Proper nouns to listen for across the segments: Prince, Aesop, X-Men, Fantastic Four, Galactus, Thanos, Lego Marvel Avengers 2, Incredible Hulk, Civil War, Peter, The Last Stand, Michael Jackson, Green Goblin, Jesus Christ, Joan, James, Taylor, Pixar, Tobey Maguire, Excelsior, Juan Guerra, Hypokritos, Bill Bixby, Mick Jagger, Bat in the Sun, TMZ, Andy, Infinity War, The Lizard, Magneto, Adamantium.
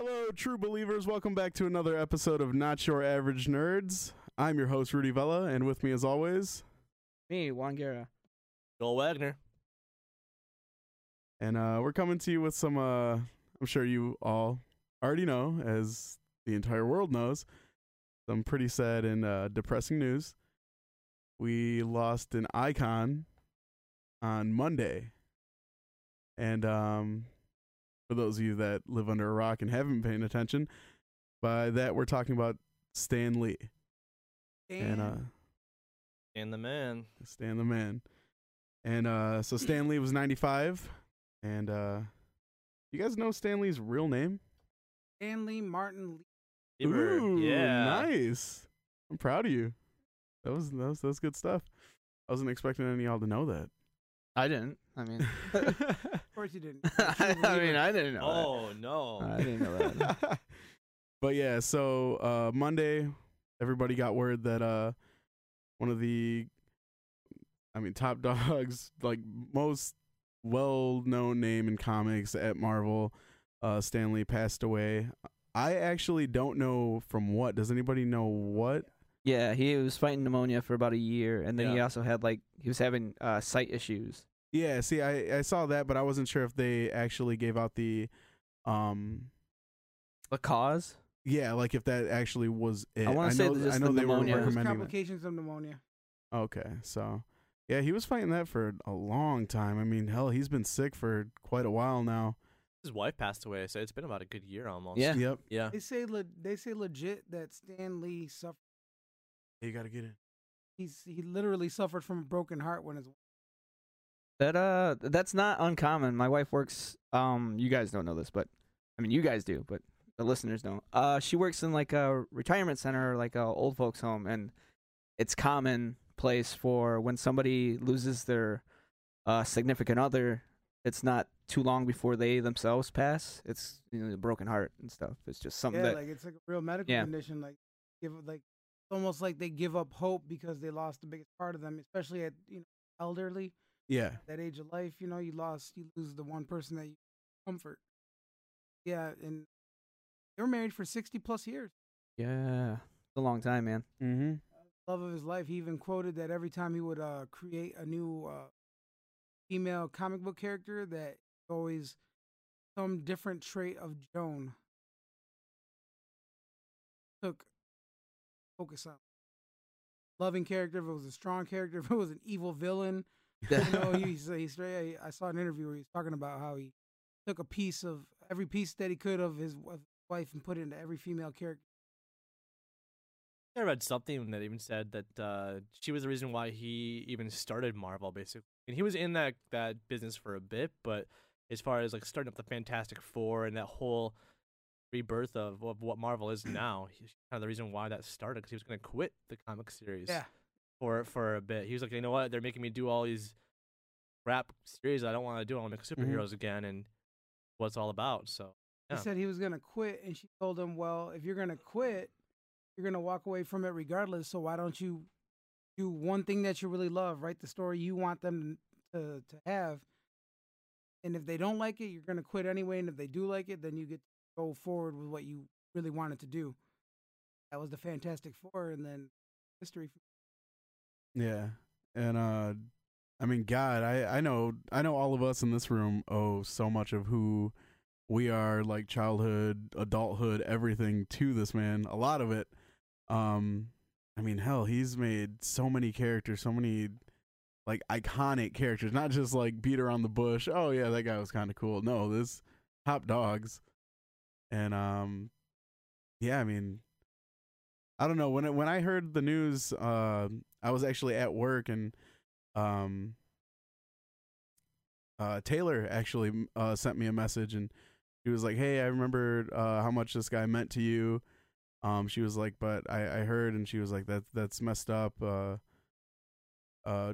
Hello, true believers. Welcome back to another episode of Not Your Average Nerds. I'm your host, Rudy Vella, and with me as always... me, Juan Guerra. Joel Wagner. And we're coming to you with some, I'm sure you all already know, as the entire world knows, some pretty sad and depressing news. We lost an icon on Monday. And, for those of you that live under a rock and haven't been paying attention, by that we're talking about Stan Lee. And Stan the man. Stan the man. And so Stan Lee was 95. And you guys know Stan Lee's real name? Stan Lee Martin Lieber. Ooh, yeah. Nice. I'm proud of you. That was good stuff. I wasn't expecting any of y'all to know that. I didn't. I mean, of course you didn't. I didn't know. Oh, that. No. I didn't know that. No. But yeah, so Monday, everybody got word that one of the, top dogs, like most well-known name in comics at Marvel, Stan Lee passed away. I actually don't know from what. Does anybody know what? Yeah, he was fighting pneumonia for about a year, and then he also had, he was having sight issues. Yeah, see, I saw that, but I wasn't sure if they actually gave out the cause? Yeah, if that actually was it. I want to say just the pneumonia. They were recommending complications of pneumonia. Okay, so, yeah, he was fighting that for a long time. I mean, hell, he's been sick for quite a while now. His wife passed away, so it's been about a good year almost. Yeah. Yep. Yeah. They say legit that Stan Lee suffered. You gotta get it. He literally suffered from a broken heart when his wife. That's not uncommon. My wife works. You guys don't know this, but you guys do, but the listeners don't. She works in a retirement center, a old folks home, and it's common place for when somebody loses their significant other. It's not too long before they themselves pass. It's a broken heart and stuff. It's just something that it's a real medical condition. Almost like they give up hope because they lost the biggest part of them, especially at elderly. Yeah, that age of life, you lose the one person that you comfort. Yeah, and they were married for 60+ years. Yeah, it's a long time, man. Mm-hmm. Love of his life. He even quoted that every time he would create a new female comic book character, that always some different trait of Joan. Focus on loving character. If it was a strong character, if it was an evil villain, I saw an interview where he was talking about how he took a piece of every piece that he could of his wife and put it into every female character. I read something that even said that she was the reason why he even started Marvel, basically. And he was in that business for a bit, but as far as starting up the Fantastic Four and that whole rebirth of what Marvel is now. He's kind of the reason why that started, because he was going to quit the comic series for a bit. He was like, you know what? They're making me do all these rap series I don't want to do. I want to make superheroes again, and what's all about. So he said he was going to quit, and she told him, well, if you're going to quit, you're going to walk away from it regardless, so why don't you do one thing that you really love, write the story you want them to have, and if they don't like it, you're going to quit anyway, and if they do like it, then you get go forward with what you really wanted to do. That was the Fantastic Four, and then history. Yeah, and God, I know all of us in this room owe so much of who we are, childhood, adulthood, everything to this man. A lot of it. Hell, he's made so many characters, so many iconic characters. Not just beat around the bush. Oh yeah, that guy was kind of cool. No, this Hop Dogs. And I don't know, when I heard the news, I was actually at work, and Taylor actually sent me a message, and she was like, hey, I remember how much this guy meant to you. She was like, but I heard, and she was like, that's messed up,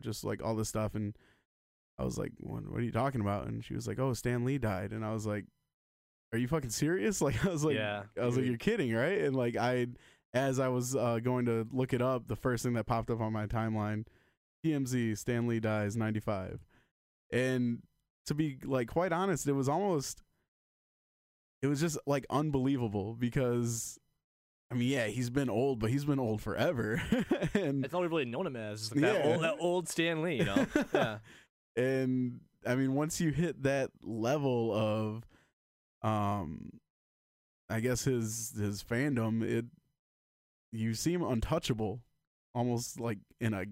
just all this stuff. And I was like, what are you talking about? And she was like, oh, Stan Lee died. And I was like, are you fucking serious? I was like, you're kidding, right? And as I was going to look it up, the first thing that popped up on my timeline, TMZ, Stan Lee dies 95. And to be quite honest, it was almost it was just like unbelievable because, I mean, yeah, he's been old, but he's been old forever. And that's all we've really known him as, like that old Stan Lee, you know? Yeah. And I mean, once you hit that level of, I guess his fandom, you seem untouchable, almost like in a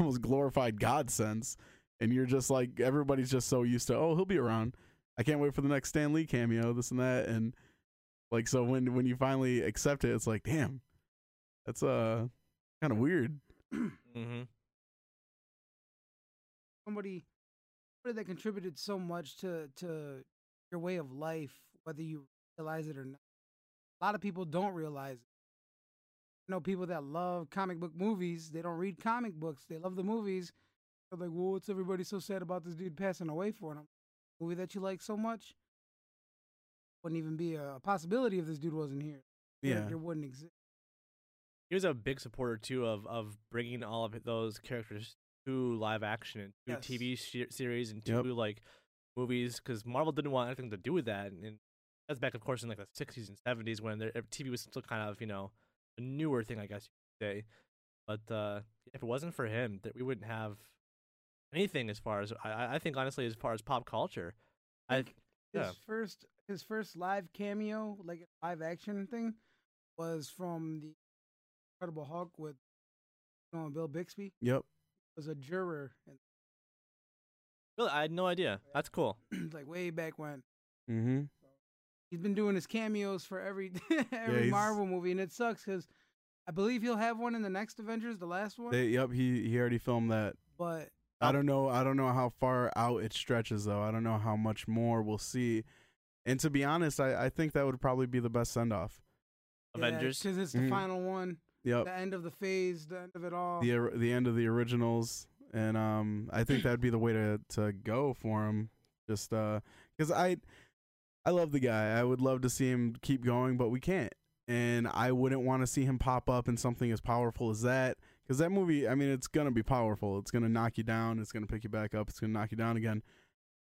almost glorified God sense. And you're just like, everybody's just so used to, oh, he'll be around. I can't wait for the next Stan Lee cameo, this and that. And like, so when you finally accept it, it's like, damn, that's kind of weird. Mm-hmm. Somebody that contributed so much to your way of life, whether you realize it or not. A lot of people don't realize it. You know, people that love comic book movies, they don't read comic books. They love the movies. They're like, well, what's everybody so sad about this dude passing away for? And I'm like, movie that you like so much wouldn't even be a possibility if this dude wasn't here. Yeah. It wouldn't exist. He was a big supporter, too, of bringing all of those characters to live action and to TV series and to, like, movies, because Marvel didn't want anything to do with that. And that's back, of course, in, like, the 60s and 70s when TV was still kind of, you know, a newer thing, I guess you could say. But if it wasn't for him, we wouldn't have anything as far as, I think, honestly, as far as pop culture. His first live cameo, like a live action thing, was from the Incredible Hulk with Bill Bixby. Yep. Was a juror. Really? I had no idea. That's cool. Like way back when. Mm-hmm. So he's been doing his cameos for every Marvel movie, and it sucks because I believe he'll have one in the next Avengers, the last one. He already filmed that. But I don't know how far out it stretches though. I don't know how much more we'll see. And to be honest, I think that would probably be the best send-off. Avengers? Because it's the final one. Yep. The end of the phase, the end of it all. The end of the originals. And I think that would be the way to go for him. Just because I love the guy. I would love to see him keep going, but we can't. And I wouldn't want to see him pop up in something as powerful as that. Because that movie, I mean, it's going to be powerful. It's going to knock you down. It's going to pick you back up. It's going to knock you down again.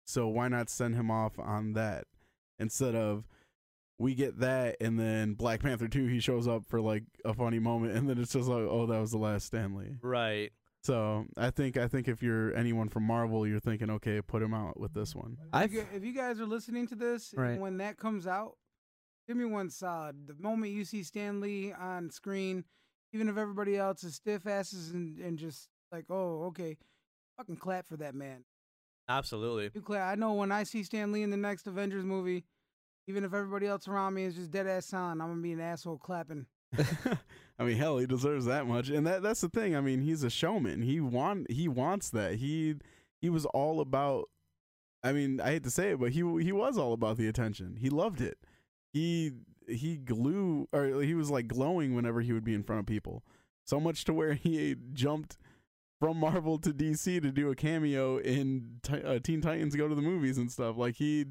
So why not send him off on that? Instead of, we get that, and then Black Panther 2, he shows up for, like, a funny moment, and then it's just like, oh, that was the last Stan Lee. Right. So I think if you're anyone from Marvel, you're thinking, okay, put him out with this one. If you guys are listening to this, right, when that comes out, give me one solid. The moment you see Stan Lee on screen, even if everybody else is stiff asses and just like, oh, okay, fucking clap for that man. Absolutely. I know when I see Stan Lee in the next Avengers movie, even if everybody else around me is just dead ass silent, I'm gonna be an asshole clapping. I mean, hell, he deserves that much, and that's the thing. I mean, he's a showman. He wants that. He was all about. I mean, I hate to say it, but he was all about the attention. He loved it. He was like glowing whenever he would be in front of people. So much to where he jumped from Marvel to DC to do a cameo in Teen Titans Go to the Movies and stuff. Like, he's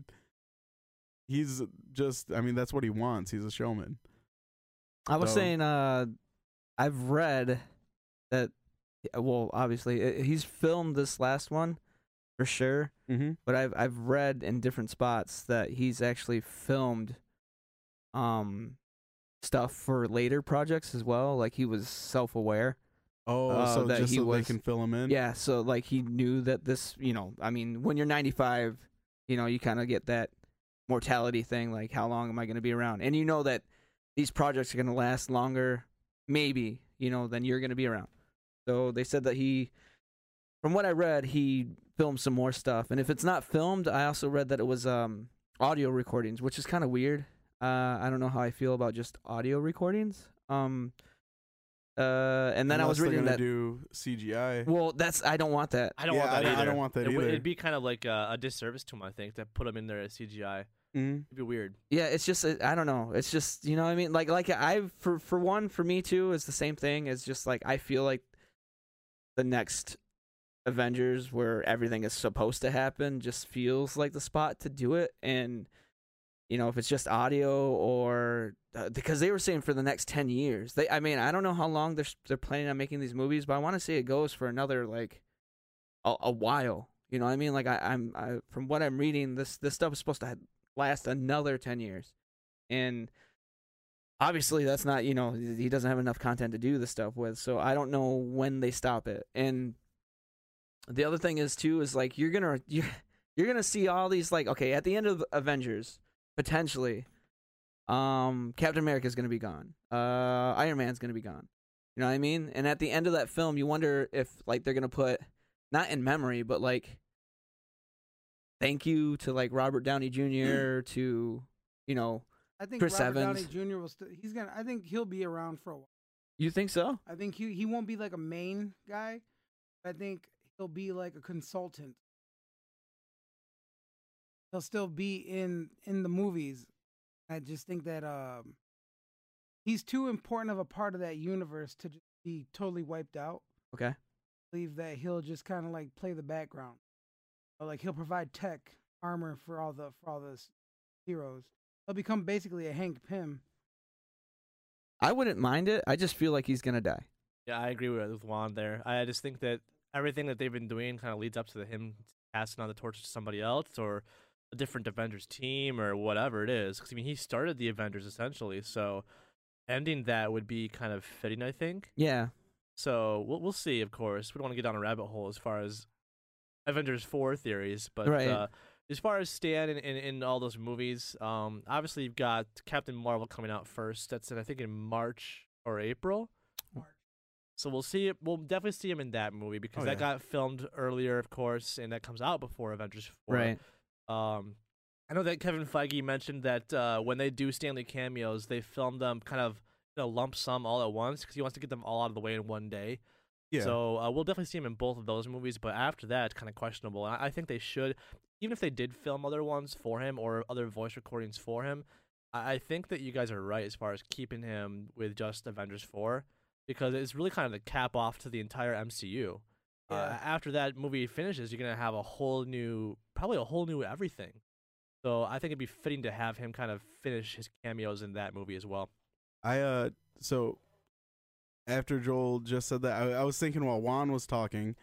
just, I mean, that's what he wants. He's a showman. I was saying, I've read that, well, obviously, he's filmed this last one for sure, mm-hmm, but I've read in different spots that he's actually filmed stuff for later projects as well. Like, he was self-aware. Oh, so that just he so was, they can fill him in? Yeah, so, like, he knew that this, you know, I mean, when you're 95, you know, you kind of get that mortality thing, like, how long am I going to be around? And you know that these projects are going to last longer, maybe, you know, than you're going to be around. So they said that he, from what I read, he filmed some more stuff. And if it's not filmed, I also read that it was audio recordings, which is kind of weird. I don't know how I feel about just audio recordings. And then unless I was reading that do CGI. Well, that's I don't want that either. I don't want that either. It'd be kind of like a disservice to him, I think, to put him in there as CGI. Mm-hmm. It'd be weird. Yeah, it's just I don't know. It's just, you know what I mean? Like I've for one, for me too, it's the same thing. It's just like I feel like the next Avengers, where everything is supposed to happen, just feels like the spot to do it. And you know, if it's just audio or because they were saying for the next 10 years. I mean, I don't know how long they're planning on making these movies, but I want to say it goes for another like a while. You know what I mean? Like from what I'm reading, this stuff is supposed to last another 10 years. And obviously that's not, you know, he doesn't have enough content to do this stuff with. So I don't know when they stop it. And the other thing is too, is like, you're going to see all these, like, okay, at the end of Avengers, potentially, Captain America is going to be gone. Iron Man's going to be gone. You know what I mean? And at the end of that film, you wonder if, like, they're going to put, not in memory, but, like, thank you to, like, Robert Downey Jr., to, you know, I think Chris Evans. Downey Jr. will I think he'll be around for a while. You think so? I think he won't be, like, a main guy. I think he'll be, like, a consultant. He'll still be in the movies. I just think that, he's too important of a part of that universe to just be totally wiped out. Okay. I believe that he'll just kind of like play the background. But like he'll provide tech, armor for all the heroes. He'll become basically a Hank Pym. I wouldn't mind it. I just feel like he's going to die. Yeah, I agree with Juan there. I just think that everything that they've been doing kind of leads up to him passing on the torch to somebody else or a different Avengers team or whatever it is. Because I mean, he started the Avengers essentially, so ending that would be kind of fitting, I think. Yeah. So we'll see. Of course, we don't want to get down a rabbit hole as far as Avengers 4 theories, but right. As far as Stan in all those movies, obviously you've got Captain Marvel coming out first. That's in, I think, in March or April. So we'll see. We'll definitely see him in that movie because that got filmed earlier, of course, and that comes out before Avengers 4. Right. I know that Kevin Feige mentioned that when they do Stan Lee cameos, they film them kind of in a lump sum all at once because he wants to get them all out of the way in one day. Yeah. So we'll definitely see him in both of those movies, but after that, it's kind of questionable. And I think they should, even if they did film other ones for him or other voice recordings for him, I think that you guys are right as far as keeping him with just Avengers 4 because it's really kind of the cap off to the entire MCU. Yeah. After that movie finishes, you're going to have probably a whole new everything. So I think it'd be fitting to have him kind of finish his cameos in that movie as well. So after Joel just said that, I was thinking while Juan was talking,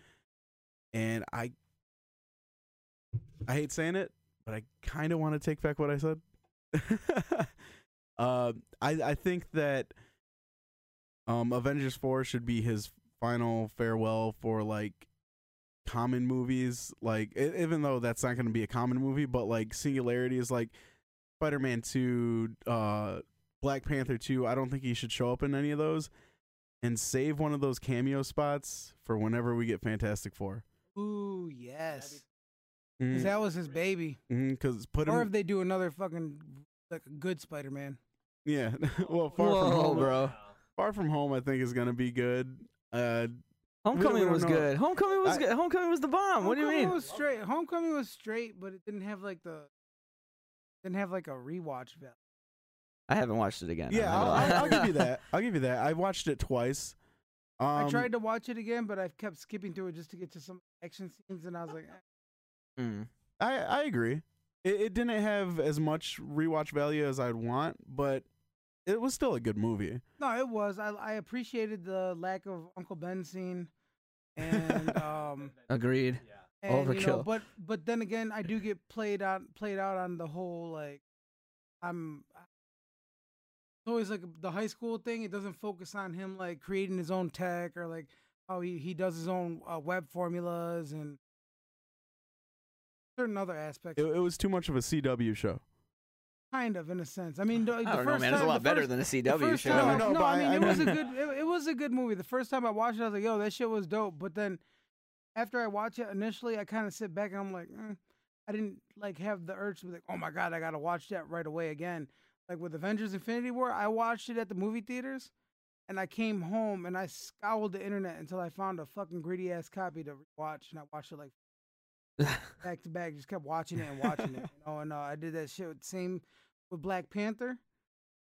and I hate saying it, but I kind of want to take back what I said. I think that Avengers 4 should be his final farewell for like common movies, like even though that's not going to be a common movie, but like Singularity is like Spider-Man 2, Black Panther 2. I don't think he should show up in any of those, and save one of those cameo spots for whenever we get Fantastic Four. Ooh, yes, because that was his baby. Because or if they do another fucking like a good Spider-Man. Yeah, well, Far From Home, bro. Far From Home, I think is going to be good. Homecoming was good. Homecoming was good. Homecoming was the bomb. What do you mean? Homecoming was straight, but it didn't have like a rewatch value. I haven't watched it again. Yeah, I'll give you that. I watched it twice. I tried to watch it again, but I kept skipping through it just to get to some action scenes, and I was like, I agree. It didn't have as much rewatch value as I'd want, but it was still a good movie. No, it was. I appreciated the lack of Uncle Ben scene, and agreed. And, overkill. You know, but then again, I do get played out on the whole like it's always like the high school thing. It doesn't focus on him like creating his own tech or like how he does his own web formulas and certain other aspects. It was too much of a CW show. Kind of, in a sense. I mean, I don't know, man. It's a lot better than a CW show. It was a good movie. The first time I watched it, I was like, yo, that shit was dope. But then after I watch it, initially, I kind of sit back and I'm like, I didn't like have the urge to be like, oh my God, I got to watch that right away again. Like with Avengers Infinity War, I watched it at the movie theaters and I came home and I scoured the internet until I found a fucking greedy ass copy to watch. And I watched it like back to back, just kept watching it and watching it. You know? And I did that shit with the same. With Black Panther,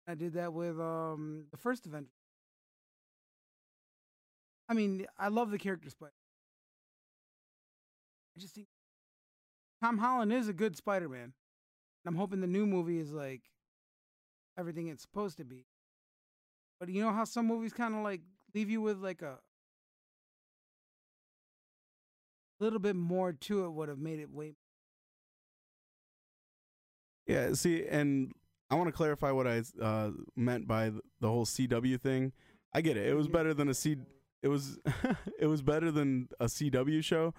I did that with the first Avengers. I mean, I love the characters, but I just think Tom Holland is a good Spider-Man. And I'm hoping the new movie is like everything it's supposed to be. But you know how some movies kind of like leave you with like a little bit more to it would have made it way Yeah, see, and I want to clarify what I meant by the whole CW thing. I get it. It was better than a it was better than a CW show,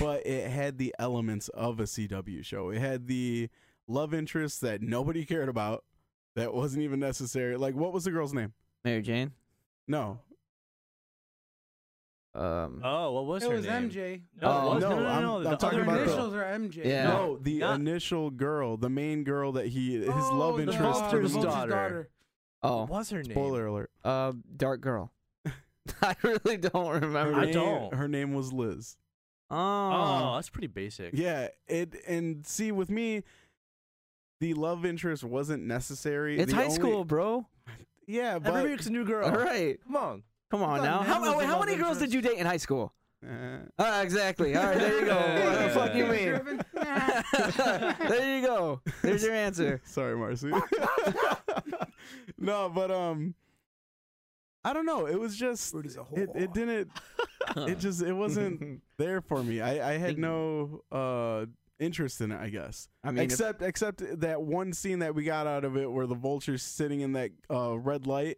but it had the elements of a CW show. It had the love interest that nobody cared about, that wasn't even necessary. Like, what was the girl's name? Mary Jane? No. What was her name? It was MJ. No. I'm talking about the initials are MJ. Yeah. No, the initial girl, the main girl that his love interest, Vulture's daughter. Oh, what was her name? Spoiler alert. Dark girl. I really don't remember. Her name was Liz. Oh, that's pretty basic. Yeah. See, with me, the love interest wasn't necessary. It's high school, bro. Yeah, but every week's a new girl. All right, come on now. How many girls did you date in high school? Exactly. All right, there you go. What the fuck you mean? There you go. There's your answer. Sorry, Marcy. No, but I don't know. It was just it didn't. It wasn't there for me. I had no interest in it, I guess. I mean, except that one scene that we got out of it where the Vulture's sitting in that red light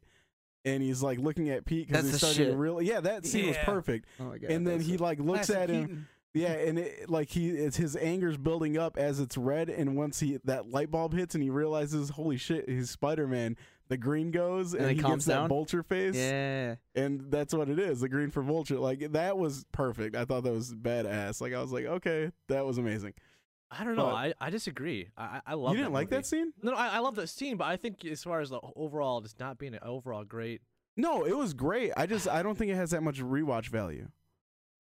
and he's like looking at Pete because he's starting to realize. Yeah, that scene was perfect. Oh my God, and then he like looks at him. Keaton. Yeah, and it, like his anger's building up as it's red, and once that light bulb hits and he realizes, holy shit, he's Spider-Man. The green goes and he gets that Vulture face. Yeah, and that's what it is—the green for Vulture. Like that was perfect. I thought that was badass. Like I was like, okay, that was amazing. I don't know. I disagree. I love. You didn't like that scene? No, I love that scene, but I think as far as the overall, just not being an overall great. No, it was great. I don't think it has that much rewatch value.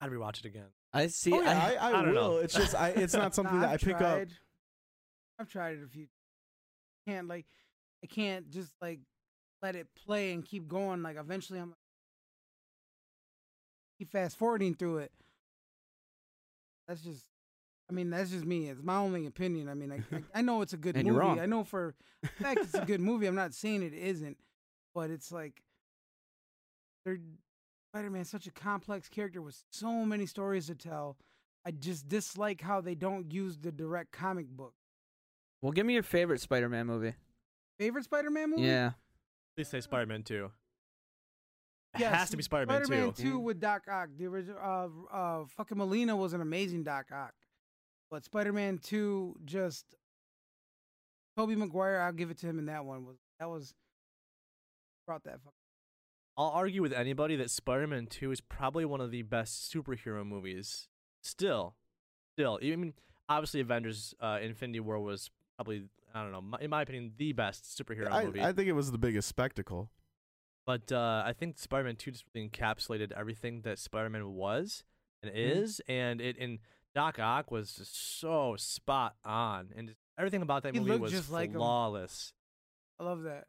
I'd rewatch it again. I see. Oh, yeah, I don't will. Know. It's just it's not something that I pick up. I've tried it a few. Can't like. I can't just like let it play and keep going. Like eventually, I'm keep fast forwarding through it. That's just me. It's my only opinion. I mean, I know it's a good movie. You're wrong. I know for a fact it's a good movie. I'm not saying it isn't, but it's like Spider-Man's such a complex character with so many stories to tell. I just dislike how they don't use the direct comic book. Well, give me your favorite Spider-Man movie. Favorite Spider-Man movie? Yeah. Please say Spider-Man 2. Yes, it has to be Spider-Man 2. Spider-Man 2 with Doc Ock. The original, fucking Molina was an amazing Doc Ock. But Spider-Man 2 just... Tobey Maguire, I'll give it to him in that one. Brought that fucking... I'll argue with anybody that Spider-Man 2 is probably one of the best superhero movies. Still. I mean, obviously Avengers Infinity War was probably... I don't know. In my opinion, the best superhero movie. I think it was the biggest spectacle. But I think Spider-Man 2 just really encapsulated everything that Spider-Man was and is, and Doc Ock was just so spot on, and everything about that movie was just flawless. I love that,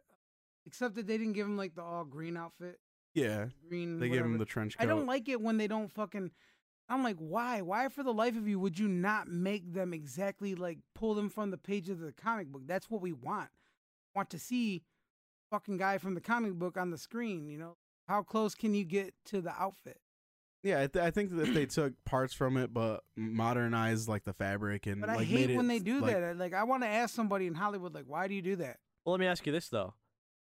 except that they didn't give him like the all green outfit. Yeah, they gave him the trench coat. I don't like it when they don't fucking. I'm like, why? Why for the life of you would you not make them exactly like pull them from the page of the comic book? That's what we want. Want to see fucking guy from the comic book on the screen, you know? How close can you get to the outfit? Yeah, I think that they took parts from it, but modernized like the fabric and. But I hate when they do that. Like, I want to ask somebody in Hollywood, like, why do you do that? Well, let me ask you this though: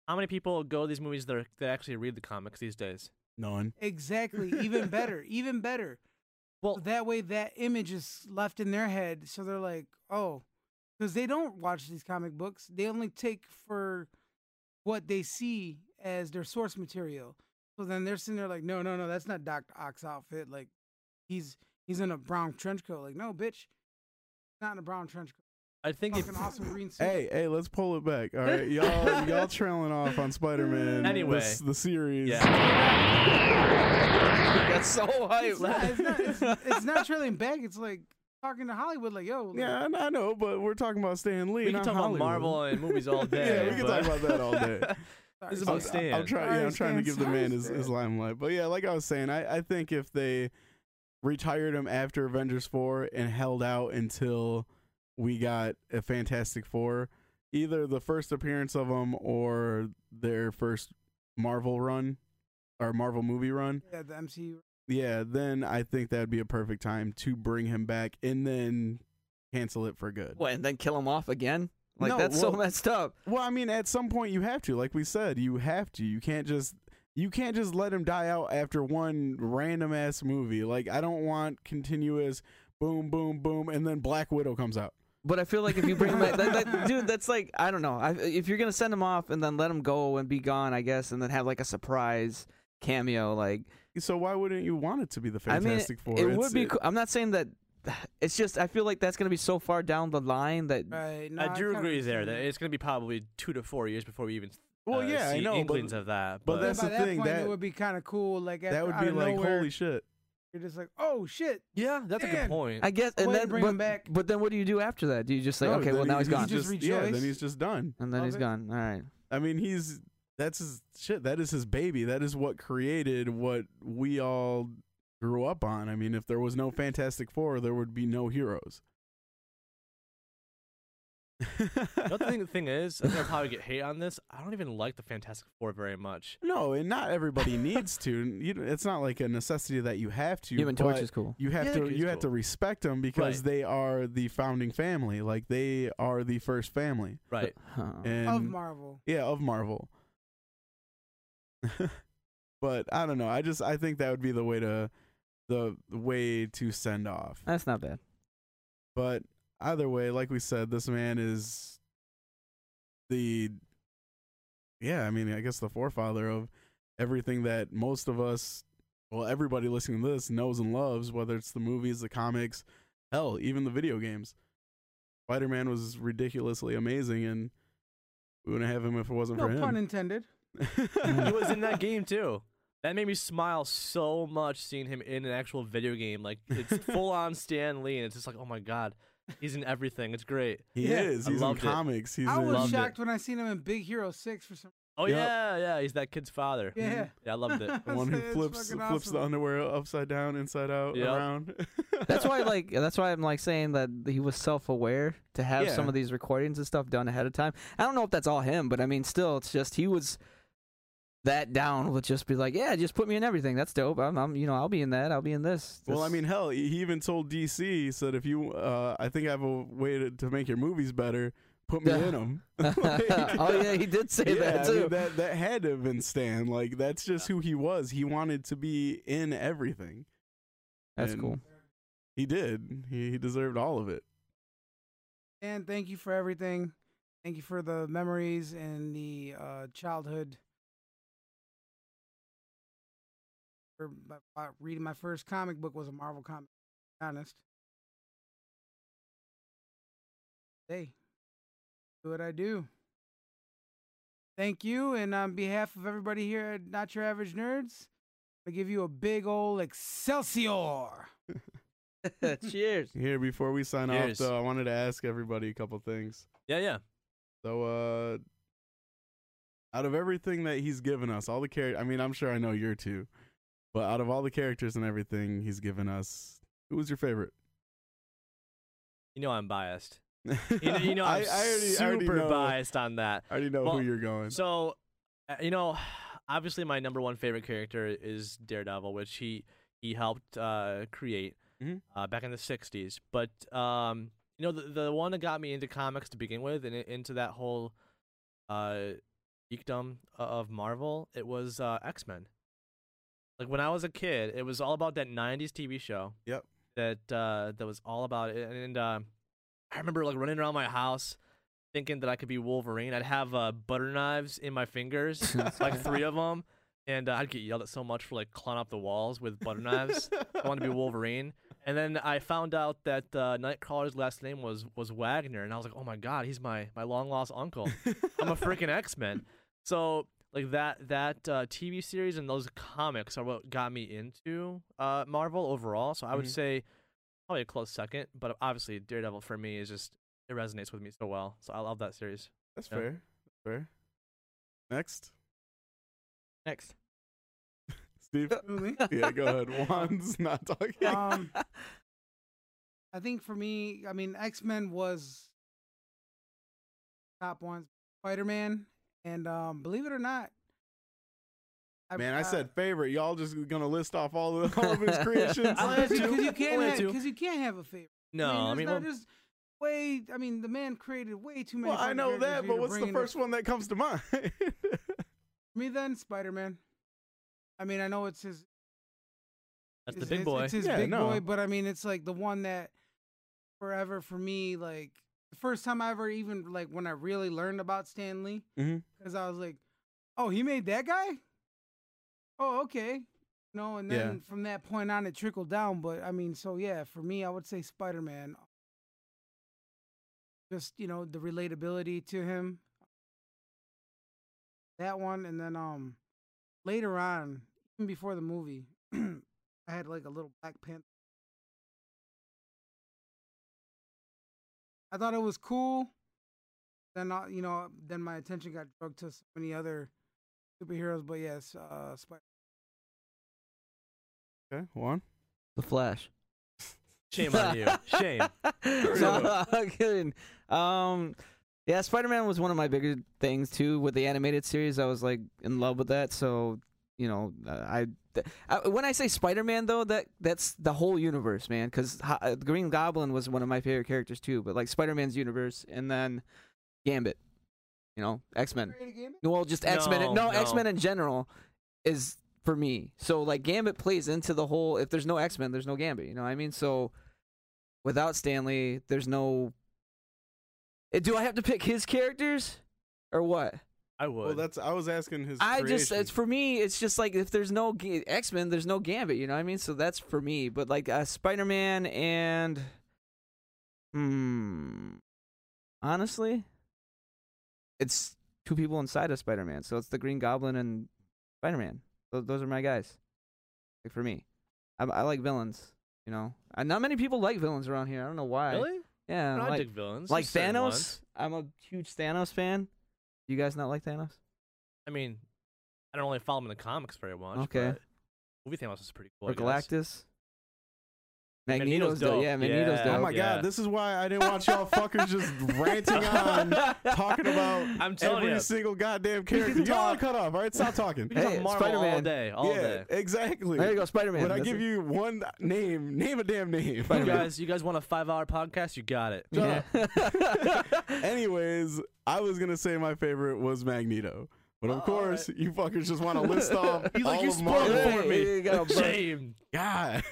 how many people go to these movies that actually read the comics these days? None. Exactly. Even better. Even better. Well, so that way that image is left in their head, so they're like, oh, because they don't watch these comic books. They only take for what they see as their source material. So then they're sitting there like, no, that's not Dr. Ock's outfit. Like, he's in a brown trench coat. Like, no, bitch, not in a brown trench coat. I think it's an awesome green suit. Hey, let's pull it back. All right, y'all trailing off on Spider-Man. Anyway, the series. Yeah. That's so hype. It's not trailing back. It's like talking to Hollywood, like, yo. Yeah, I know, but we're talking about Stan Lee. We can talk about Marvel and movies all day. Yeah, we can talk about that all day. Sorry, this is about Stan. I'm trying to give the man his limelight. But yeah, like I was saying, I think if they retired him after Avengers 4 and held out until we got a Fantastic Four, either the first appearance of them or their first Marvel run or Marvel movie run. Yeah, the MCU. Yeah, then I think that'd be a perfect time to bring him back and then cancel it for good. What, and then kill him off again? Like, no, that's so messed up. Well, I mean, at some point you have to. Like we said, you have to. You can't just let him die out after one random-ass movie. Like, I don't want continuous boom, boom, boom, and then Black Widow comes out. But I feel like if you bring him back, dude, that's like, I don't know. If you're going to send him off and then let him go and be gone, I guess, and then have, like, a surprise cameo, like... So why wouldn't you want it to be the Fantastic Four? It would be cool. I'm not saying that... It's just, I feel like that's going to be so far down the line that... no, I do agree there. That it's going to be probably 2 to 4 years before we even see inklings of that. But that's the thing. That it would be kind of cool. Like that would be like, holy shit. You're just like, oh, shit. Yeah, that's a good point. I guess, and then bring him back. But then what do you do after that? Do you just say, okay, well, now he's gone? Yeah, then he's just done. And then he's gone. All right. I mean, that's his shit. That is his baby. That is what created what we all... grew up on. I mean, if there was no Fantastic Four, there would be no heroes. The thing is, I think I'll probably get hate on this. I don't even like the Fantastic Four very much. No, and not everybody needs to. It's not like a necessity that you have to. Even Torch is cool. You have to respect them because they are the founding family. Like, they are the first family, right? Of Marvel. Yeah, of Marvel. But I don't know. I think that would be the way to send off. That's not bad. But either way, like we said, this man is the forefather of everything that most of us, well, everybody listening to this knows and loves, whether it's the movies, the comics, hell, even the video games. Spider-Man was ridiculously amazing, and we wouldn't have him if it wasn't for him. No pun intended. He was in that game too. That made me smile so much seeing him in an actual video game. Like, it's full on Stan Lee, and it's just like, oh my god, he's in everything. It's great. He is. He's in comics. I was shocked when I seen him in Big Hero 6 for some. Oh yep. yeah. He's that kid's father. Yeah, I loved it. The one who flips the underwear upside down, inside out, around. That's why I'm like saying that he was self-aware to have some of these recordings and stuff done ahead of time. I don't know if that's all him, but I mean, still, it's just he was. That down would just be like, yeah, just put me in everything. That's dope. I'll be in that. I'll be in this. Well, I mean, hell, he even told DC, he said, if you, I think I have a way to make your movies better. Put me in them. Oh yeah, he did say that too. I mean, that had to have been Stan. Like, that's just who he was. He wanted to be in everything. That's cool. He did. He deserved all of it. And thank you for everything. Thank you for the memories and the childhood. Reading my first comic book was a Marvel comic, to be honest. Hey, do what I do. Thank you, and on behalf of everybody here at Not Your Average Nerds, I give you a big old Excelsior. Cheers. Here, before we sign off, though, I wanted to ask everybody a couple things. Yeah. So, out of everything that he's given us, all the characters, I mean, I'm sure I know your two. But out of all the characters and everything he's given us, who was your favorite? You know I'm biased. You know I'm super biased on that. I already know who you're going. So, obviously my number one favorite character is Daredevil, which he helped create back in the 60s. But, the one that got me into comics to begin with and into that whole geekdom of Marvel, it was X-Men. Like, when I was a kid, it was all about that 90s TV show. Yep. That was all about it. And I remember, like, running around my house thinking that I could be Wolverine. I'd have butter knives in my fingers, like 3 of them. And I'd get yelled at so much for, like, clawing up the walls with butter knives. I wanted to be Wolverine. And then I found out that Nightcrawler's last name was Wagner. And I was like, oh, my God, he's my long-lost uncle. I'm a freaking X-Men. So... Like that TV series and those comics are what got me into Marvel overall. So I would say probably a close second, but obviously Daredevil for me is just, it resonates with me so well. So I love that series. That's fair. That's fair. Next. Steve? Yeah, go ahead. Juan's not talking. I think for me, I mean, X-Men was top one. Spider-Man. And believe it or not, I said favorite. Y'all just gonna list off all of his creations because you can't have a favorite. No, I mean, way, I mean, the man created way too many. Well, I know that, but what's the first one that comes to mind? Me then, Spider-Man. I mean, I know it's his. That's the big boy. It's his big boy, but I mean, it's like the one that forever for me, like the first time I ever even like when I really learned about Stan Lee, because I was like, oh, he made that guy? Oh, okay. No, and then from that point on, it trickled down. But I mean, so yeah, for me, I would say Spider-Man. Just, you know, the relatability to him. That one, and then later on, even before the movie, I had like a little Black Panther. I thought it was cool. Then, you know, then my attention got drugged to so many other superheroes. But yes, Spider-Man. Okay, Juan. The Flash. Shame on you. Shame. No, I'm kidding. Yeah, Spider-Man was one of my bigger things too. With the animated series, I was like in love with that. So, you know, I when I say Spider-Man though, that's the whole universe, man. Because Green Goblin was one of my favorite characters too. But like Spider-Man's universe, and then Gambit. You know, X-Men. Well, just X-Men. No, X-Men in general is. For me, so like Gambit plays into the whole. If there's no X-Men, there's no Gambit. You know what I mean? So without Stan Lee, there's no. Do I have to pick his characters or what? I would. Well, that's. I was asking his. Just. It's for me. It's just like if there's no X-Men, there's no Gambit. You know what I mean? So that's for me. But like Spider-Man and. Honestly, it's two people inside of Spider-Man. So it's the Green Goblin and Spider-Man. Those are my guys. Like for me, I like villains. You know, not many people like villains around here. I don't know why. Really? Yeah, no, I dig villains. Like Thanos. I'm a huge Thanos fan. You guys not like Thanos? I mean, I don't really follow him in the comics very much. Okay. But movie Thanos is pretty cool. Or Galactus. Magneto's dope. Yeah, Magneto's dope. Oh my god, this is why I didn't watch y'all fuckers just ranting on, talking about every single goddamn character. Y'all cut off, all right? Stop talking. Hey, Marvel all day. Exactly. There you go, Spider-Man. When I give you one name, name a damn name. You guys want a 5-hour podcast? You got it. Shut up. Anyways, I was gonna say my favorite was Magneto. But of course, you fuckers just want to list off. He's like, you spoiled it for me. Shame. God.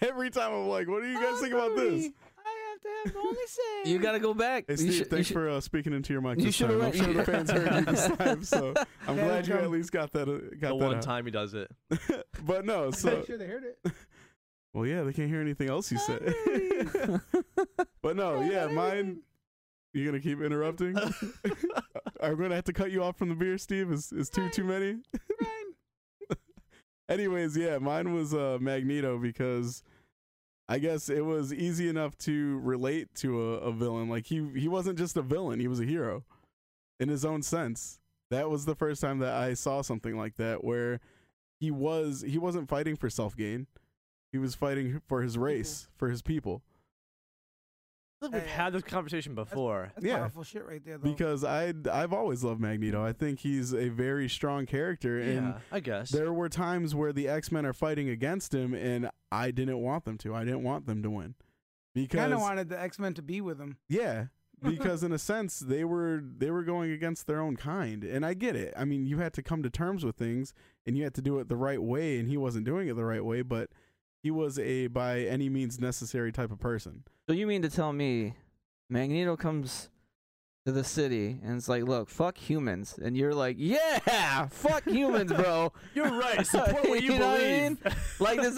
Every time I'm like, what do you guys think about this? I have to have the only say. You got to go back. Hey, Steve, thanks for speaking into your mic this time. I'm sure the fans heard you this time, so I'm glad you at least got that the one time he does it. But no, so. I'm sure they heard it. Well, yeah, they can't hear anything else you said. But no, yeah, mine. You're going to keep interrupting? I'm going to have to cut you off from the beer, Steve. Is too many? Anyways, yeah, mine was Magneto because I guess it was easy enough to relate to a villain. Like, he wasn't just a villain. He was a hero in his own sense. That was the first time that I saw something like that where he wasn't fighting for self-gain. He was fighting for his race, for his people. We've had this conversation before. That's powerful shit right there, though. Because I've always loved Magneto. I think he's a very strong character, and I guess there were times where the X-Men are fighting against him, and I didn't want them to. I didn't want them to win. Because I kind of wanted the X-Men to be with him. Yeah, because in a sense they were going against their own kind, and I get it. I mean, you had to come to terms with things, and you had to do it the right way, and he wasn't doing it the right way, but. He was a by any means necessary type of person. So you mean to tell me Magneto comes to the city and it's like, look, fuck humans. And you're like, yeah, fuck humans, bro. You're right. Support what you, believe. Know what I mean? Like, is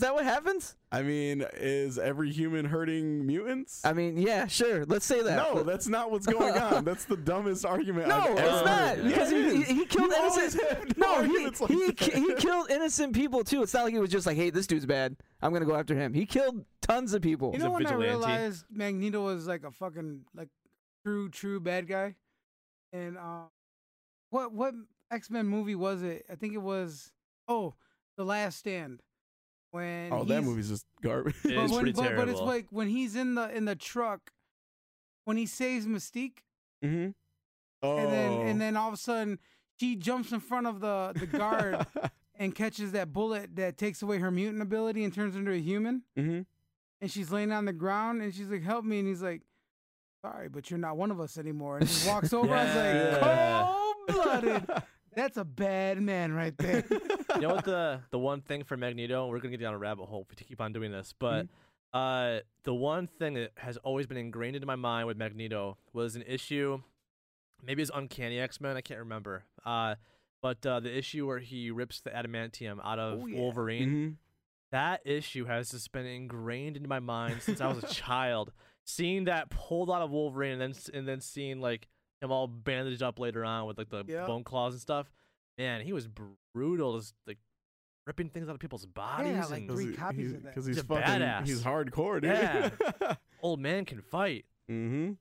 that what happens? I mean, is every human hurting mutants? I mean, yeah, sure. Let's say that. No, that's not what's going on. That's the dumbest argument I've ever heard. No, it's not. Because he killed innocent. No, he killed innocent people too. It's not like he was just like, hey, this dude's bad. I'm gonna go after him. He killed tons of people. You know when I realized Magneto was like a fucking like. True bad guy. And what X-Men movie was it? I think it was The Last Stand. When that movie's just garbage. It's pretty terrible. But it's like when he's in the truck when he saves Mystique. Mm-hmm. Oh. And then all of a sudden she jumps in front of the guard and catches that bullet that takes away her mutant ability and turns into a human. Mm-hmm. and she's laying on the ground and she's like, help me. And he's like, sorry, but you're not one of us anymore. And he walks over. I was like, cold-blooded. That's a bad man right there. You know what the one thing for Magneto, we're going to get down a rabbit hole if we keep on doing this, but the one thing that has always been ingrained into my mind with Magneto was an issue, maybe it's Uncanny X-Men, I can't remember, but the issue where he rips the adamantium out of Wolverine, that issue has just been ingrained into my mind since I was a child. Seeing that pulled out of Wolverine and then seeing like him all bandaged up later on with like the bone claws and stuff. Man, he was brutal, just like ripping things out of people's bodies. Yeah, like 3 copies of that. Because he's fucking badass. He's hardcore, dude. Yeah. Old man can fight. Mm-hmm.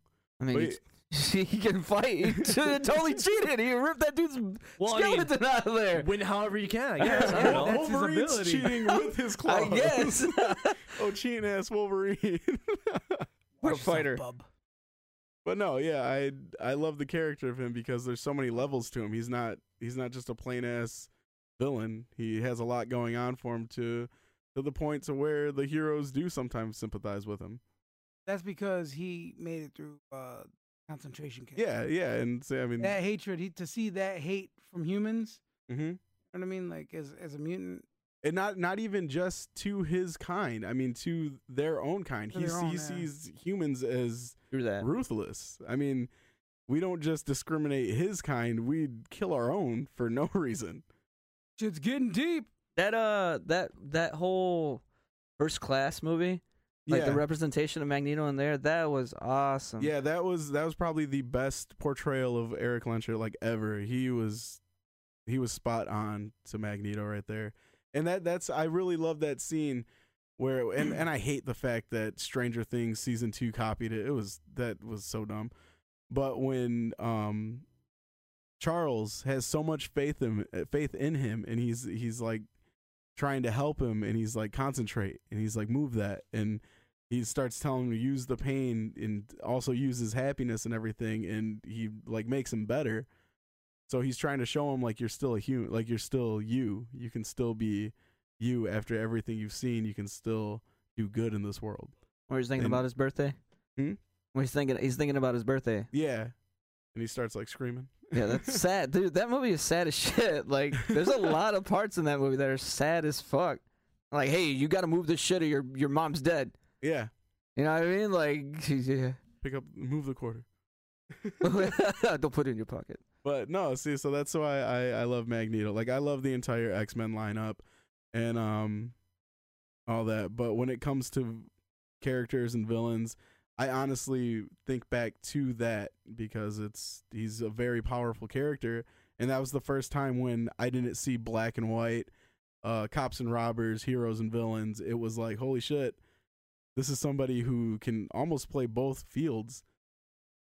I mean, he can fight. He totally cheated. He ripped that dude's skeleton out of there. Win however you can, I guess. I don't know. That's Wolverine's his cheating with his claws. I guess. Oh, cheating ass Wolverine. What a fighter. But no, yeah, I love the character of him because there's so many levels to him. He's not just a plain ass villain. He has a lot going on for him to the point to where the heroes do sometimes sympathize with him. That's because he made it through concentration camp. Yeah, and so, I mean that hatred. To see that hate from humans. Mm-hmm. You know what I mean? Like as a mutant. And not even just to his kind. I mean, to their own kind. He sees humans as ruthless. I mean, we don't just discriminate his kind. We kill our own for no reason. Shit's getting deep. That whole First Class movie, like the representation of Magneto in there, that was awesome. Yeah, that was probably the best portrayal of Eric Lencher like ever. He was spot on to Magneto right there. And that's I really love that scene where and I hate the fact that Stranger Things season 2 copied it. That was so dumb. But when Charles has so much faith in him and he's like trying to help him and he's like concentrate and he's like move that and he starts telling him to use the pain and also use his happiness and everything and he like makes him better. So he's trying to show him like you're still a human, like you're still you. You can still be you after everything you've seen. You can still do good in this world. Or he's thinking about his birthday. Hmm? Or he's thinking about his birthday. Yeah, and he starts like screaming. Yeah, that's sad, dude. That movie is sad as shit. Like, there's a lot of parts in that movie that are sad as fuck. Like, hey, you got to move this shit, or your mom's dead. Yeah. You know what I mean? Like, yeah. Move the quarter. Don't put it in your pocket. But no, see, so that's why I love Magneto. Like, I love the entire X-Men lineup and all that. But when it comes to characters and villains, I honestly think back to that because he's a very powerful character. And that was the first time when I didn't see black and white, cops and robbers, heroes and villains. It was like, holy shit, this is somebody who can almost play both fields.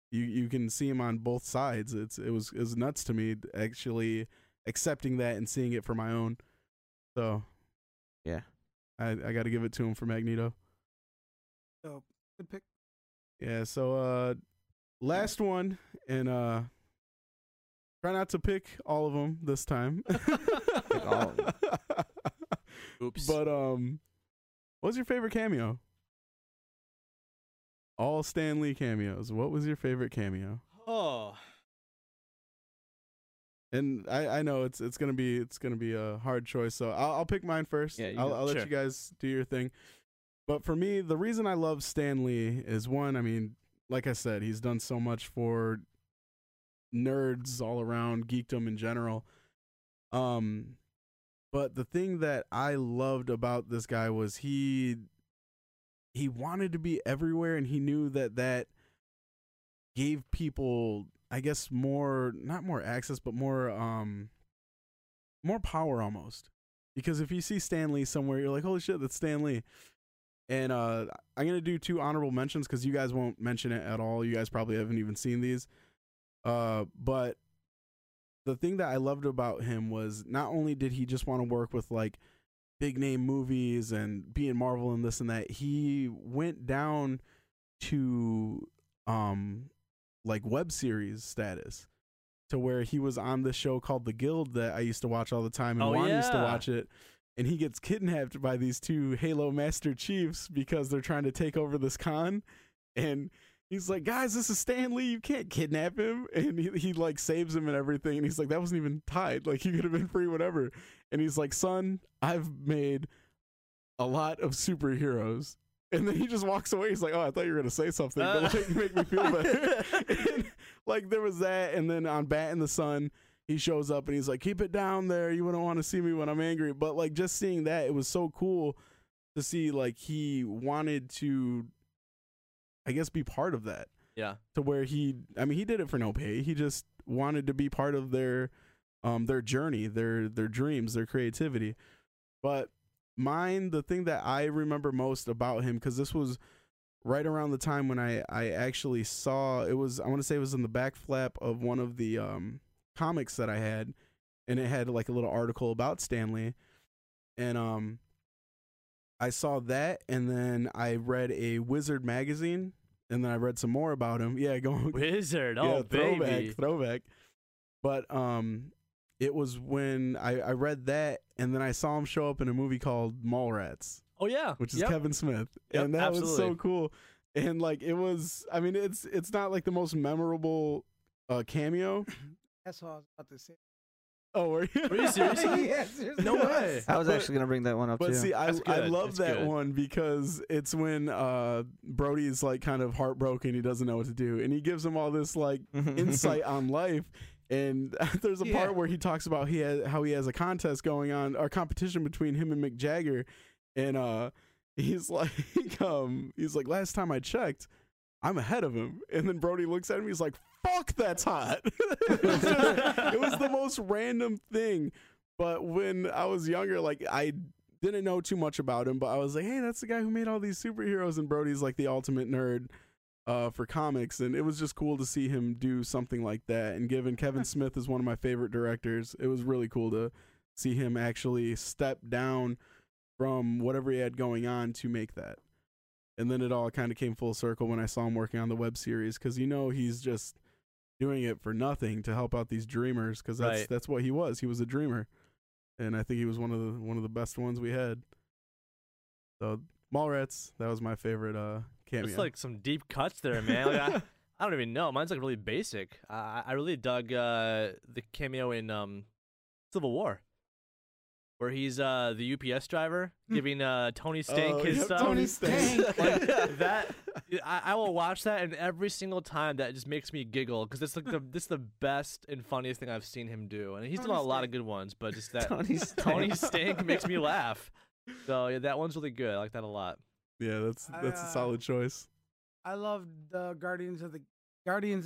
You can see him on both sides. It was nuts to me actually accepting that and seeing it for my own. So yeah, I got to give it to him for Magneto. So good pick. Yeah. So last one, and try not to pick all of them this time. Pick all of them. Oops. But what's your favorite cameo? All Stan Lee cameos. What was your favorite cameo? Oh, and I know it's gonna be a hard choice. So I'll pick mine first. Yeah, I'll let you guys do your thing. But for me, the reason I love Stan Lee is one. I mean, like I said, he's done so much for nerds all around, geekdom in general. But the thing that I loved about this guy was he wanted to be everywhere, and he knew that gave people, I guess, not more access, but more power almost. Because if you see Stan Lee somewhere, you're like, holy shit, that's Stan Lee. And I'm going to do 2 honorable mentions because you guys won't mention it at all. You guys probably haven't even seen these. But the thing that I loved about him was not only did he just want to work with, like, big name movies and being Marvel and this and that, he went down to like web series status to where he was on this show called The Guild that I used to watch all the time, and Juan used to watch it, and he gets kidnapped by these two Halo Master Chiefs because they're trying to take over this con. And he's like, guys, this is Stan Lee. You can't kidnap him. And he like saves him and everything. And he's like, that wasn't even tied. Like, you could have been free, whatever. And he's like, son, I've made a lot of superheroes. And then he just walks away. He's like, oh, I thought you were going to say something to like, make me feel better. And, like, there was that. And then on Bat in the Sun, he shows up and he's like, keep it down there. You wouldn't want to see me when I'm angry. But like, just seeing that, it was so cool to see, like, he wanted to, I guess, be part of that. Yeah. To where he did it for no pay. He just wanted to be part of their journey, their dreams, their creativity. But mine, the thing that I remember most about him, because this was right around the time when I actually saw, it was, I want to say it was in the back flap of one of the comics that I had, and it had like a little article about Stan Lee. And I saw that, and then I read a Wizard magazine, and then I read some more about him. Yeah, going Wizard, yeah, oh baby, throwback. But it was when I read that, and then I saw him show up in a movie called Mallrats. Oh yeah, which is Kevin Smith, and that was so cool. And like, it was, I mean, it's not like the most memorable cameo. That's what I was about to say. Oh, were you serious? Yes, no way. I was actually gonna bring that one up too. But see, I love that one because it's when Brody is like kind of heartbroken, he doesn't know what to do, and he gives him all this like insight on life. And there's a part where he talks about how he has a contest going on, or competition between him and Mick Jagger, and he's like, last time I checked, I'm ahead of him. And then Brody looks at him, he's like, fuck, that's hot. It was the most random thing. But when I was younger, like, I didn't know too much about him, but I was like, hey, that's the guy who made all these superheroes, and Brody's like the ultimate nerd for comics. And it was just cool to see him do something like that. And given Kevin Smith is one of my favorite directors, it was really cool to see him actually step down from whatever he had going on to make that. And then it all kind of came full circle when I saw him working on the web series, because, you know, he's just doing it for nothing to help out these dreamers, because that's what he was. He was a dreamer, and I think he was one of the best ones we had. So Mallrats, that was my favorite cameo. It's like some deep cuts there, man. Like, I don't even know. Mine's like really basic. I really dug the cameo in Civil War, where he's the UPS driver giving Tony Stank his stuff. Tony Stank. Like, that, I will watch that, and every single time that just makes me giggle, because it's like this is the best and funniest thing I've seen him do. And he's done a lot of good ones, but just that Tony Stank makes me laugh. So yeah, that one's really good. I like that a lot. Yeah, that's a solid choice. I loved the Guardians of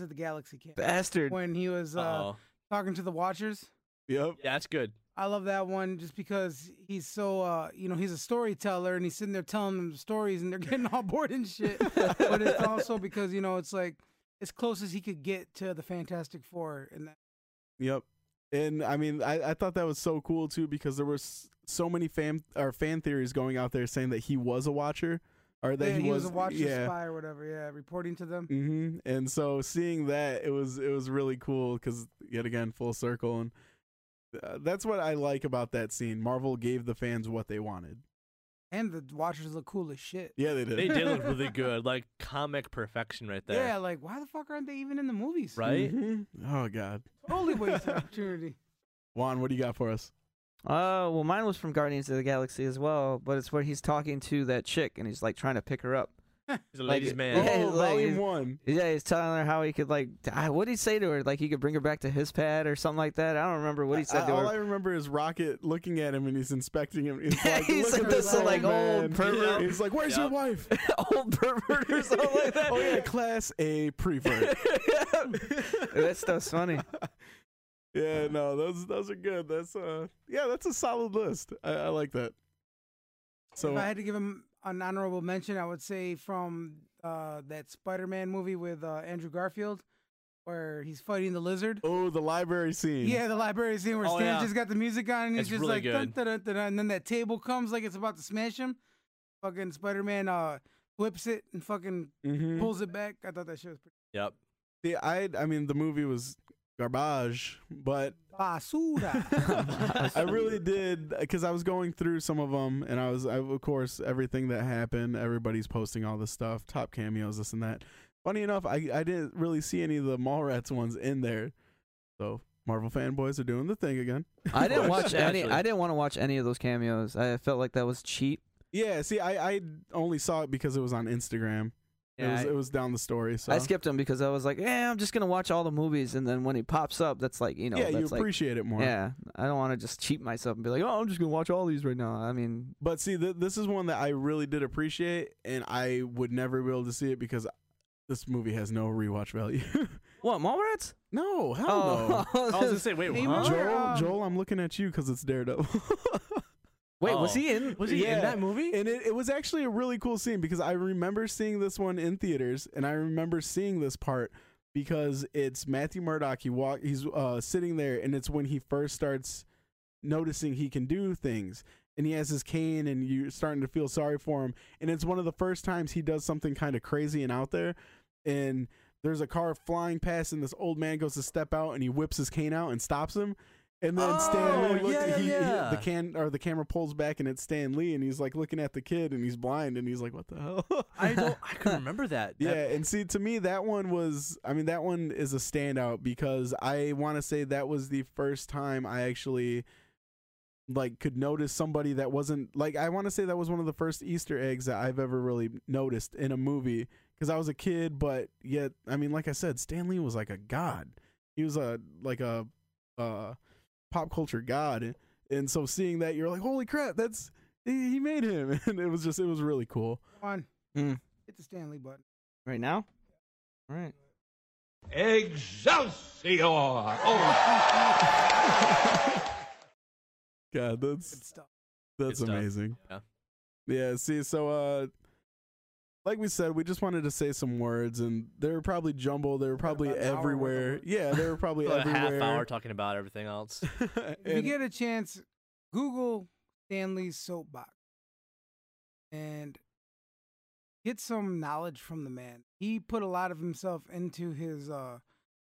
the Galaxy camp. Bastard. When he was talking to the Watchers. Yep. Yeah, that's good. I love that one just because he's so, he's a storyteller, and he's sitting there telling them stories, and they're getting all bored and shit. But it's also because, it's like as close as he could get to the Fantastic Four. And that. Yep. And I mean, I thought that was so cool too, because there were so many fan theories going out there saying that he was a watcher, or that he was a watcher, spy, or whatever. Yeah, reporting to them. Mm-hmm. And so seeing that, it was really cool, because yet again, full circle. And that's what I like about that scene. Marvel gave the fans what they wanted, and the Watchers look cool as shit. Yeah, they did. They did look really good, like comic perfection right there. Yeah, like, why the fuck aren't they even in the movies? Right? Mm-hmm. Oh god, only waste of opportunity. Juan, what do you got for us? Well, mine was from Guardians of the Galaxy as well, but it's where he's talking to that chick, and he's like trying to pick her up. He's a ladies' man. Yeah, volume 1. Yeah, he's telling her how he could, like, what did he say to her? Like, he could bring her back to his pad or something like that. I don't remember what he said to her. All I remember is Rocket looking at him, and he's inspecting him. He's like, he's like, this old, like, old pervert. He's like, where's your wife? Old pervert or something like that. Oh yeah, class A prevert. That stuff's funny. Yeah, no, those are good. That's that's a solid list. I like that. So if I had to give him an honorable mention, I would say from that Spider-Man movie with Andrew Garfield, where he's fighting the lizard. Oh, the library scene. Yeah, the library scene where Stan just got the music on, and he's just really like, dun, dun, dun, dun, and then that table comes like it's about to smash him. Fucking Spider-Man whips it and fucking pulls it back. I thought that shit was pretty. Yep. Yeah, I mean, the movie was garbage, but basura. I really did, because I was going through some of them, and I of course, everything that happened, everybody's posting all this stuff, top cameos, this and that. Funny enough, I didn't really see any of the Mallrats ones in there, so Marvel fanboys are doing the thing again. I didn't watch any. I didn't want to watch any of those cameos. I felt like that was cheap. Yeah, see, I only saw it because it was on Instagram. Yeah, it was down the story. So I skipped him because I was like, I'm just going to watch all the movies. And then when he pops up, that's like, yeah, that's you appreciate it more. Yeah, I don't want to just cheat myself and be like, I'm just going to watch all these right now. I mean. But see, this is one that I really did appreciate, and I would never be able to see it because this movie has no rewatch value. What, Mallrats? No, hell no. I was going to say, wait, what? Joel, I'm looking at you because it's Daredevil. Wait, was he in that movie? And it was actually a really cool scene, because I remember seeing this one in theaters, and I remember seeing this part because it's Matthew Murdock. He's sitting there, and it's when he first starts noticing he can do things, and he has his cane, and you're starting to feel sorry for him. And it's one of the first times he does something kind of crazy and out there, and there's a car flying past, and this old man goes to step out, and he whips his cane out and stops him. And then Stan Lee the camera pulls back, and it's Stan Lee, and he's like looking at the kid, and he's blind, and he's like, "What the hell?" I can remember that. Yeah, and see, to me, that one is a standout, because I want to say that was the first time I actually could notice somebody that wasn't I want to say that was one of the first Easter eggs that I've ever really noticed in a movie, because I was a kid, but yet, I mean, like I said, Stan Lee was like a god. He was a pop culture god, and so seeing that, you're like, holy crap, that's he made him. And it was really cool. Come on, hit the Stan Lee button right now. All right, Excelsior. Oh. God, that's amazing. Yeah, see, so like we said, we just wanted to say some words, and they were probably jumbled. They were probably everywhere. Yeah, they were probably everywhere. A half hour talking about everything else. If you get a chance, Google Stan Lee's Soapbox and get some knowledge from the man. He put a lot of himself into his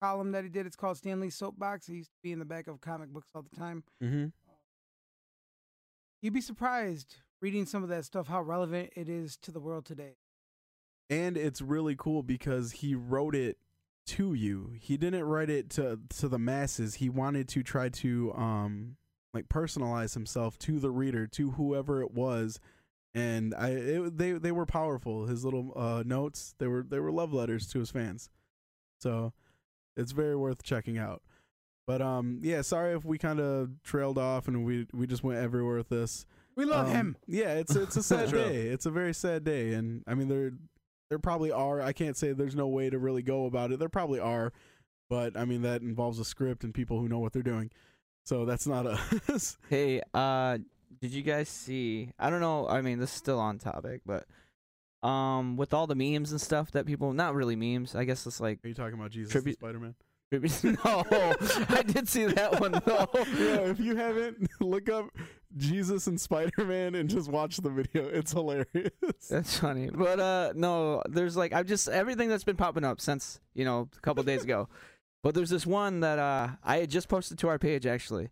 column that he did. It's called Stan Lee's Soapbox. He used to be in the back of comic books all the time. Mm-hmm. You'd be surprised reading some of that stuff how relevant it is to the world today. And it's really cool because he wrote it to you. He didn't write it to the masses. He wanted to try to personalize himself to the reader, to whoever it was. And they were powerful. His little notes, they were love letters to his fans. So it's very worth checking out. But yeah, sorry if we kind of trailed off and we just went everywhere with this. We love him. Yeah, it's a sad day. It's a very sad day, and I mean there probably are. I can't say there's no way to really go about it. There probably are, but I mean that involves a script and people who know what they're doing. So that's not us. Hey, did you guys see? I don't know. I mean, this is still on topic, but with all the memes and stuff that people, not really memes. I guess it's like. Are you talking about Jesus and Spider-Man? No, I did see that one though. Yeah, if you haven't, look up Jesus and Spider-Man and just watch the video. It's hilarious. That's funny. But no, there's I've just everything that's been popping up since, a couple days ago. But there's this one that I had just posted to our page actually.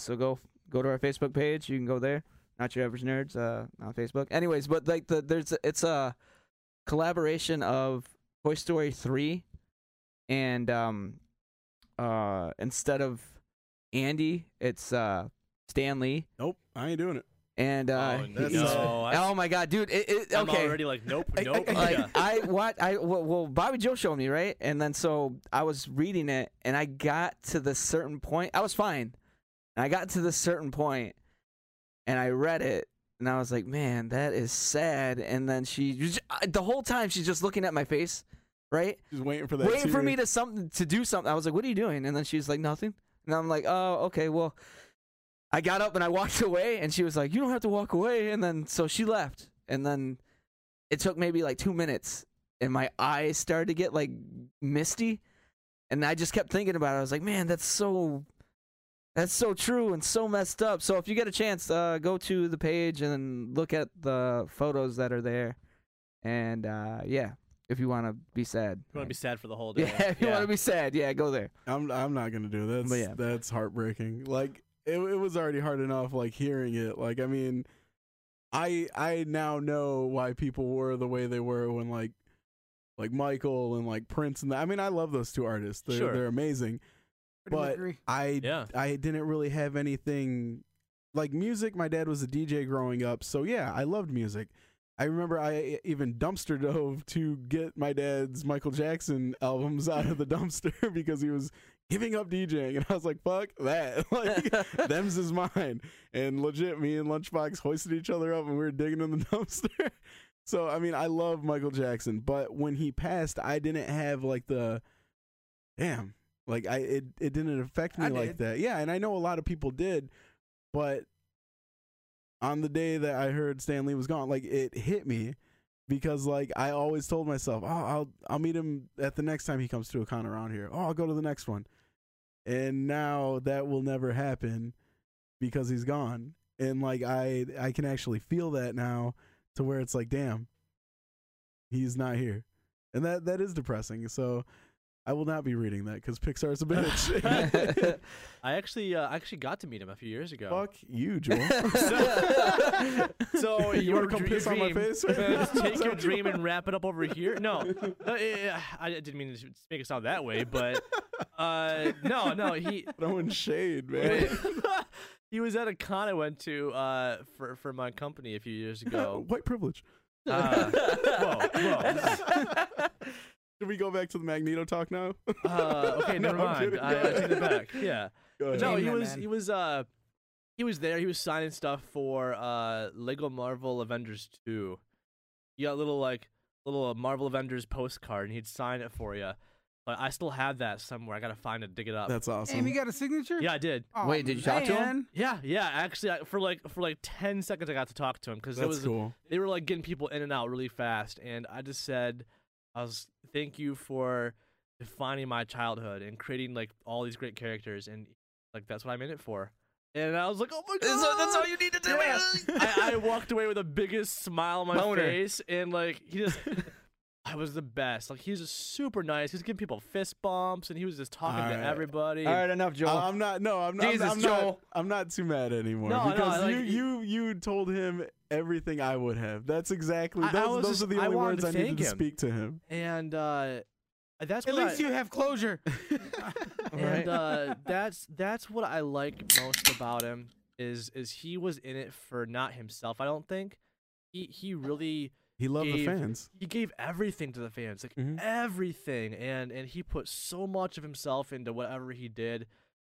So go to our Facebook page. You can go there. Not Your Average Nerds on Facebook. Anyways, but it's a collaboration of Toy Story 3 and instead of Andy, it's Stan Lee. Nope, I ain't doing it. And oh my god, dude! I'm already nope. Well, Bobby Joe showed me, right, and then so I was reading it, and I got to the certain point. I was fine, and I got to the certain point, and I read it, and I was like, man, that is sad. And then the whole time she's just looking at my face. Right? She's waiting for that. Waiting for me to do something. I was like, "What are you doing?" And then she's like, "Nothing." And I'm like, "Oh, okay. Well," I got up and I walked away, and she was like, "You don't have to walk away." And then so she left, and then it took maybe 2 minutes, and my eyes started to get misty, and I just kept thinking about it. I was like, "Man, that's so true and so messed up." So if you get a chance, go to the page and look at the photos that are there, and yeah. if you want to be sad. You want to be sad for the whole day. Yeah, if you want to be sad, yeah, go there. I'm not gonna do this. Yeah. That's heartbreaking. Like it was already hard enough. Like hearing it. Like I mean, I now know why people were the way they were when like Michael and like Prince and that. I mean, I love those two artists. They're amazing. I didn't really have anything like music. My dad was a DJ growing up, so yeah, I loved music. I remember I even dumpster dove to get my dad's Michael Jackson albums out of the dumpster because he was giving up DJing, and I was like, fuck that. Like, them's is mine. And legit, me and Lunchbox hoisted each other up and we were digging in the dumpster. So, I mean, I love Michael Jackson, but when he passed, I didn't have like the, damn, like it didn't affect me like that. Yeah, and I know a lot of people did, but on the day that I heard Stan Lee was gone, like it hit me because like I always told myself, oh, I'll meet him at the next time he comes to a con around here. Oh, I'll go to the next one. And now that will never happen because he's gone. And like I can actually feel that now to where it's like, damn, he's not here. And that is depressing. So I will not be reading that because Pixar's a bitch. I actually got to meet him a few years ago. Fuck you, Joel. So you want to come piss on my face? Right now? Just take your dream and wrap it up over here? No. I didn't mean to make it sound that way, but no. He throwing shade, man. He was at a con I went to for my company a few years ago. White privilege. Whoa. Should we go back to the Magneto talk now? Okay, never mind. I take it back. Yeah. No, he was there. He was signing stuff for Lego Marvel Avengers 2. You got little Marvel Avengers postcard, and he'd sign it for you. But I still have that somewhere. I gotta find it and dig it up. That's awesome. And you got a signature? Yeah, I did. Oh, wait, did you talk to him? Yeah. Actually, for like 10 seconds, I got to talk to him because it was cool. They were like getting people in and out really fast, and I just said. Thank you for defining my childhood and creating like all these great characters, and like that's what I'm in it for. And I was like, oh my god, that's all you need to do. Yeah. I walked away with the biggest smile on my face, and like I was the best. Like he's just super nice. He's giving people fist bumps, and he was just talking to everybody. All right, enough, Joel. I'm not too mad anymore because you told him everything I would have. That's exactly. Those are the only words I needed to speak to him. And that's at least you have closure. And that's what I like most about him is he was in it for not himself. I don't think he really. He loved the fans. He gave everything to the fans, like everything, and he put so much of himself into whatever he did,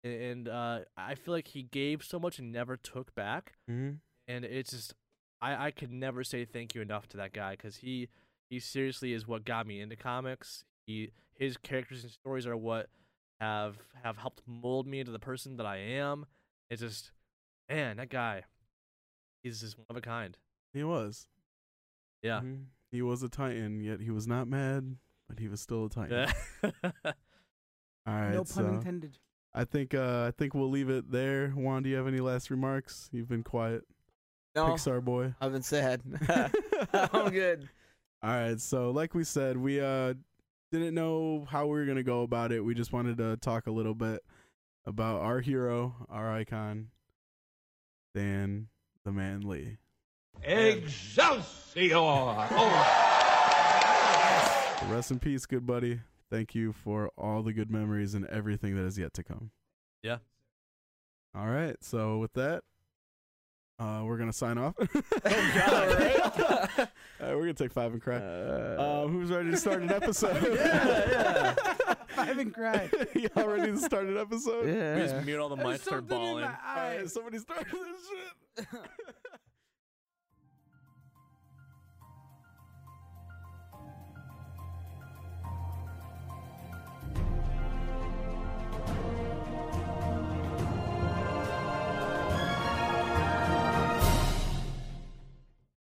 and I feel like he gave so much and never took back, and it's just I could never say thank you enough to that guy because he seriously is what got me into comics. His characters and stories are what have helped mold me into the person that I am. It's just, man, that guy, he's just one of a kind. He was. Yeah, he was a Titan, yet he was not mad, but he was still a Titan. All right, no pun intended. I think we'll leave it there. Juan, do you have any last remarks? You've been quiet. No, Pixar boy. I've been sad. I'm good. All right, so like we said, we didn't know how we were gonna go about it. We just wanted to talk a little bit about our hero, our icon, Stan the Man Lee. Excelsior! Oh. Rest in peace, good buddy. Thank you for all the good memories and everything that is yet to come. Yeah. All right. So with that, we're gonna sign off. Oh God! All right. All right, we're gonna take five and cry. Who's ready to start an episode? Yeah. Five and cry. Y'all ready to start an episode? Yeah. We just mute all the mics. Start bawling. All right, somebody started this shit.